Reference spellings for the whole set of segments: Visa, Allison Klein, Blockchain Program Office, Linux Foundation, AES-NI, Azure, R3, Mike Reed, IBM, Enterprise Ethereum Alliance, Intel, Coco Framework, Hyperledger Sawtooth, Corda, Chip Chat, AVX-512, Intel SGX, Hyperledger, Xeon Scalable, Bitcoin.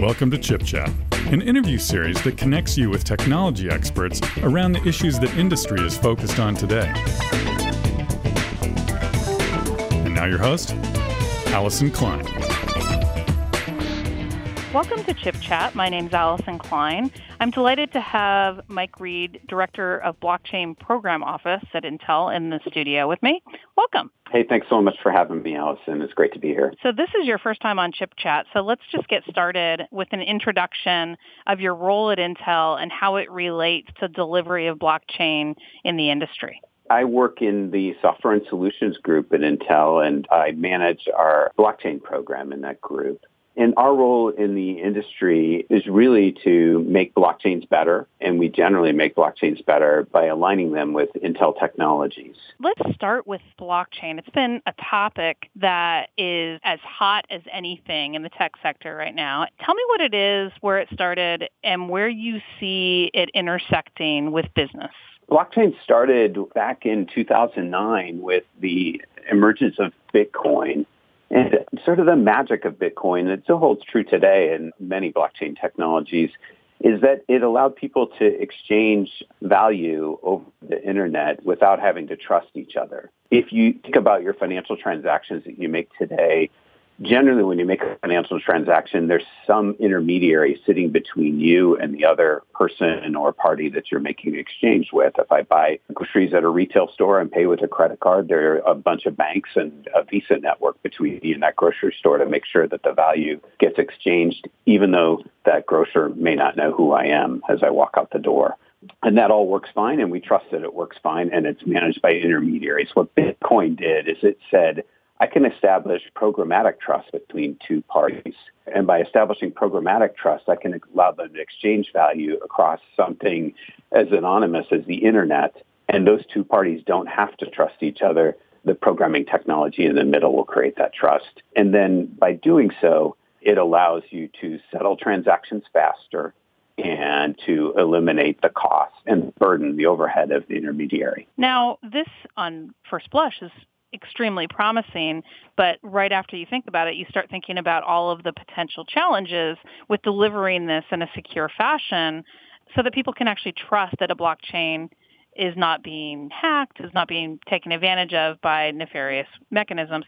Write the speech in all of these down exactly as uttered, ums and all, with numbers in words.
Welcome to Chip Chat, an interview series that connects you with technology experts around the issues that industry is focused on today. And now your host, Allison Klein. Welcome to Chip Chat. My name's Allison Klein. I'm delighted to have Mike Reed, Director of Blockchain Program Office at Intel, in the studio with me. Welcome. Hey, thanks so much for having me, Allison. It's great to be here. So this is your first time on Chip Chat, so let's just get started with an introduction of your role at Intel and how it relates to delivery of blockchain in the industry. I work in the Software and Solutions Group at Intel, and I manage our blockchain program in that group. And our role in the industry is really to make blockchains better, and we generally make blockchains better by aligning them with Intel technologies. Let's start with blockchain. It's been a topic that is as hot as anything in the tech sector right now. Tell me what it is, where it started, and where you see it intersecting with business. Blockchain started back in two thousand nine with the emergence of Bitcoin. And sort of the magic of Bitcoin, it still holds true today in many blockchain technologies, is that it allowed people to exchange value over the internet without having to trust each other. If you think about your financial transactions that you make today, generally when you make a financial transaction, there's some intermediary sitting between you and the other person or party that you're making an exchange with. If I buy groceries at a retail store and pay with a credit card, there are a bunch of banks and a Visa network between you and that grocery store to make sure that the value gets exchanged, even though that grocer may not know who I am as I walk out the door. And that all works fine, and we trust that it works fine, and it's managed by intermediaries. What Bitcoin did is it said, I can establish programmatic trust between two parties. And by establishing programmatic trust, I can allow them to exchange value across something as anonymous as the internet. And those two parties don't have to trust each other. The programming technology in the middle will create that trust. And then by doing so, it allows you to settle transactions faster and to eliminate the cost and burden, the overhead of the intermediary. Now, this on first blush is extremely promising, but right after you think about it, you start thinking about all of the potential challenges with delivering this in a secure fashion so that people can actually trust that a blockchain is not being hacked, is not being taken advantage of by nefarious mechanisms.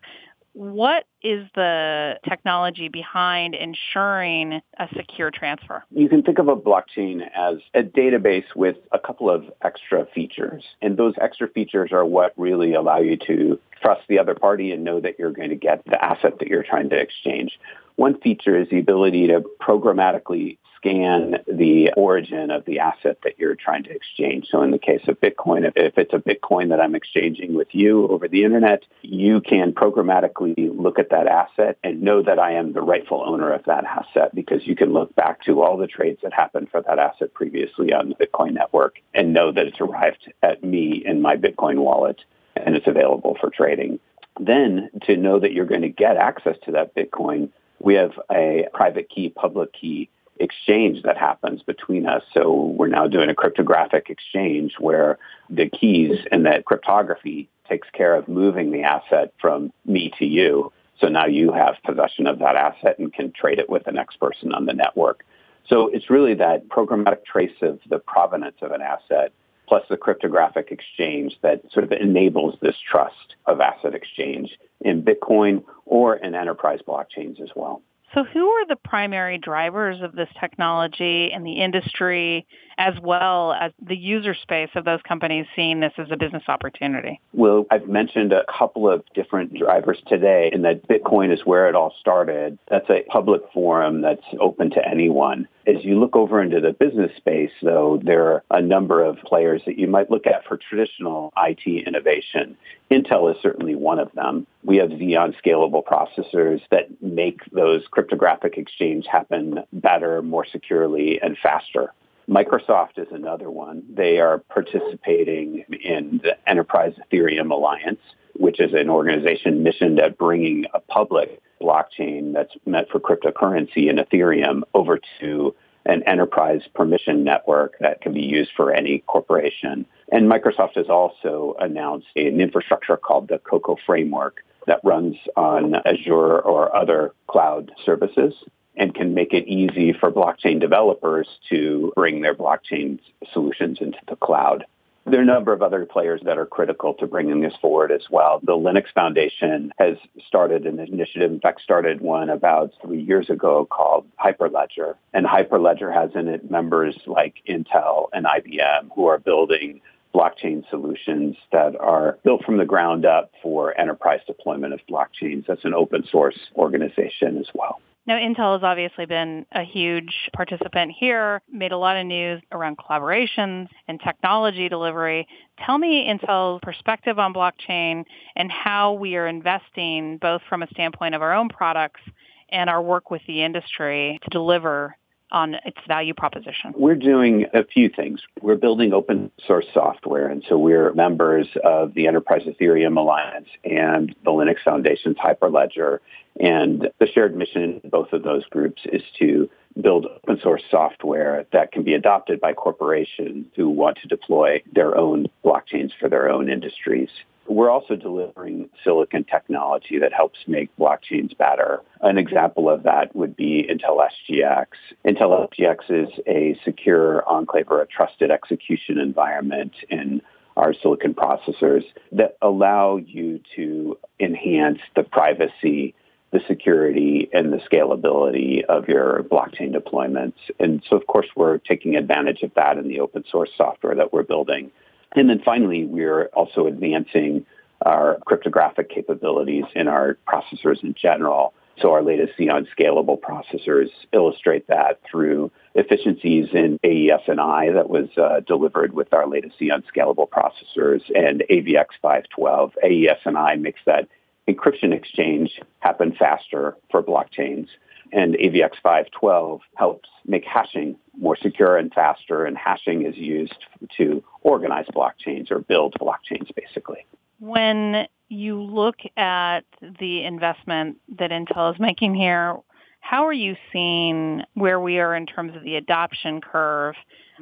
What is the technology behind ensuring a secure transfer? You can think of a blockchain as a database with a couple of extra features. And those extra features are what really allow you to trust the other party and know that you're going to get the asset that you're trying to exchange. One feature is the ability to programmatically scan the origin of the asset that you're trying to exchange. So in the case of Bitcoin, if it's a Bitcoin that I'm exchanging with you over the internet, you can programmatically look at that asset and know that I am the rightful owner of that asset because you can look back to all the trades that happened for that asset previously on the Bitcoin network and know that it's arrived at me in my Bitcoin wallet and it's available for trading. Then to know that you're going to get access to that Bitcoin, we have a private key, public key exchange that happens between us. So we're now doing a cryptographic exchange where the keys and that cryptography takes care of moving the asset from me to you. So now you have possession of that asset and can trade it with the next person on the network. So it's really that programmatic trace of the provenance of an asset plus the cryptographic exchange that sort of enables this trust of asset exchange in Bitcoin or in enterprise blockchains as well. So who are the primary drivers of this technology and the industry, as well as the user space of those companies seeing this as a business opportunity? Well, I've mentioned a couple of different drivers today, and that Bitcoin is where it all started. That's a public forum that's open to anyone. As you look over into the business space, though, there are a number of players that you might look at for traditional I T innovation. Intel is certainly one of them. We have Xeon Scalable processors that make those cryptographic exchange happen better, more securely, and faster. Microsoft is another one. They are participating in the Enterprise Ethereum Alliance, which is an organization missioned at bringing a public blockchain that's meant for cryptocurrency and Ethereum over to an enterprise permission network that can be used for any corporation. And Microsoft has also announced an infrastructure called the Coco Framework that runs on Azure or other cloud services. and can make it easy for blockchain developers to bring their blockchain solutions into the cloud. There are a number of other players that are critical to bringing this forward as well. The Linux Foundation has started an initiative, in fact, started one about three years ago called Hyperledger. And Hyperledger has in it members like Intel and I B M who are building blockchain solutions that are built from the ground up for enterprise deployment of blockchains. That's an open source organization as well. Now, Intel has obviously been a huge participant here, made a lot of news around collaborations and technology delivery. Tell me Intel's perspective on blockchain and how we are investing both from a standpoint of our own products and our work with the industry to deliver on its value proposition. We're doing a few things. We're building open source software, and so we're members of the Enterprise Ethereum Alliance and the Linux Foundation's Hyperledger. And the shared mission in both of those groups is to build open source software that can be adopted by corporations who want to deploy their own blockchains for their own industries. We're also delivering silicon technology that helps make blockchains better. An example of that would be Intel S G X. Intel S G X is a secure enclave or a trusted execution environment in our silicon processors that allow you to enhance the privacy, the security, and the scalability of your blockchain deployments. And so, of course, we're taking advantage of that in the open source software that we're building. And then finally, we're also advancing our cryptographic capabilities in our processors in general. So our latest Xeon Scalable processors illustrate that through efficiencies in A E S and I that was uh, delivered with our latest Xeon Scalable processors and A V X five twelve. A E S and I makes that encryption exchange happen faster for blockchains. And A V X five twelve helps make hashing more secure and faster, and hashing is used to organize blockchains or build blockchains, basically. When you look at the investment that Intel is making here, how are you seeing where we are in terms of the adoption curve,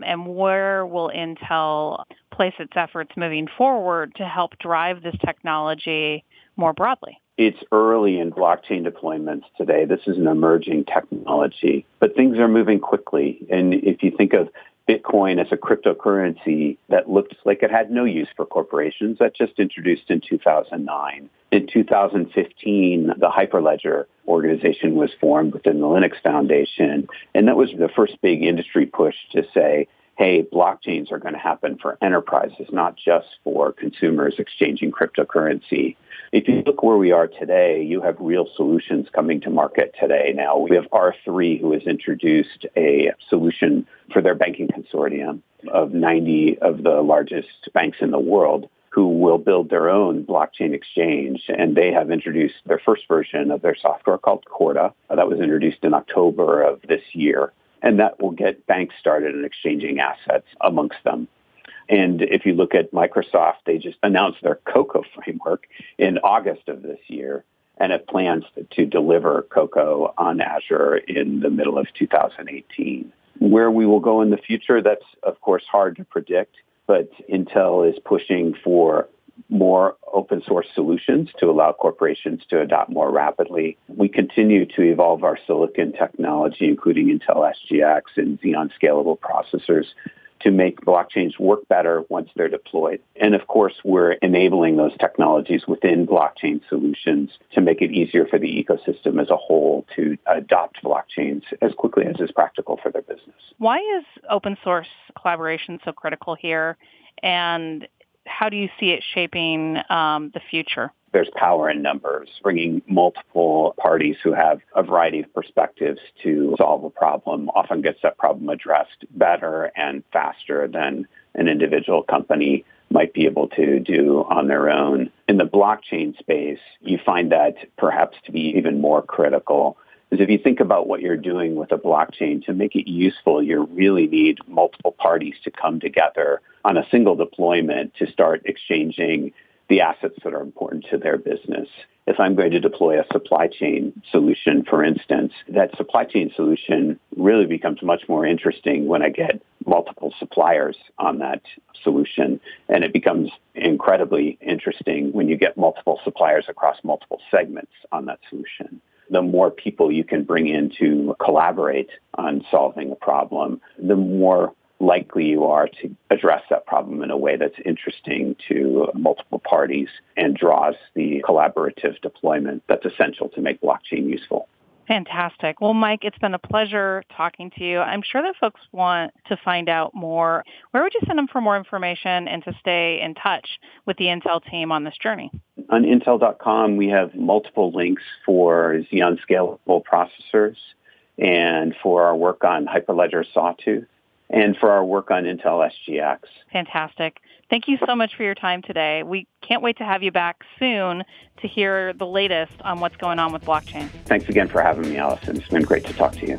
and where will Intel place its efforts moving forward to help drive this technology more broadly? It's early in blockchain deployments today. This is an emerging technology, but things are moving quickly. And if you think of Bitcoin as a cryptocurrency that looked like it had no use for corporations, that just introduced in two thousand nine. In two thousand fifteen, the Hyperledger organization was formed within the Linux Foundation, and that was the first big industry push to say, hey, blockchains are going to happen for enterprises, not just for consumers exchanging cryptocurrency. If you look where we are today, you have real solutions coming to market today. Now, we have R three, who has introduced a solution for their banking consortium of ninety of the largest banks in the world, who will build their own blockchain exchange. And they have introduced their first version of their software called Corda that was introduced in October of this year. And that will get banks started in exchanging assets amongst them. And if you look at Microsoft, they just announced their Coco Framework in August of this year, and it plans to deliver Coco on Azure in the middle of two thousand eighteen. Where we will go in the future, that's, of course, hard to predict, but Intel is pushing for more open source solutions to allow corporations to adopt more rapidly. We continue to evolve our silicon technology, including Intel S G X and Xeon Scalable processors, to make blockchains work better once they're deployed. And of course, we're enabling those technologies within blockchain solutions to make it easier for the ecosystem as a whole to adopt blockchains as quickly as is practical for their business. Why is open source collaboration so critical here? And how do you see it shaping um, the future? There's power in numbers, bringing multiple parties who have a variety of perspectives to solve a problem often gets that problem addressed better and faster than an individual company might be able to do on their own. In the blockchain space, you find that perhaps to be even more critical. Is if you think about what you're doing with a blockchain, to make it useful, you really need multiple parties to come together on a single deployment to start exchanging the assets that are important to their business. If I'm going to deploy a supply chain solution, for instance, that supply chain solution really becomes much more interesting when I get multiple suppliers on that solution. And it becomes incredibly interesting when you get multiple suppliers across multiple segments on that solution. the more people you can bring in to collaborate on solving a problem, the more likely you are to address that problem in a way that's interesting to multiple parties and draws the collaborative deployment that's essential to make blockchain useful. Fantastic. Well, Mike, it's been a pleasure talking to you. I'm sure that folks want to find out more. Where would you send them for more information and to stay in touch with the Intel team on this journey? On intel dot com, we have multiple links for Xeon Scalable processors and for our work on Hyperledger Sawtooth and for our work on Intel S G X. Fantastic. Thank you so much for your time today. We can't wait to have you back soon to hear the latest on what's going on with blockchain. Thanks again for having me, Allison. It's been great to talk to you.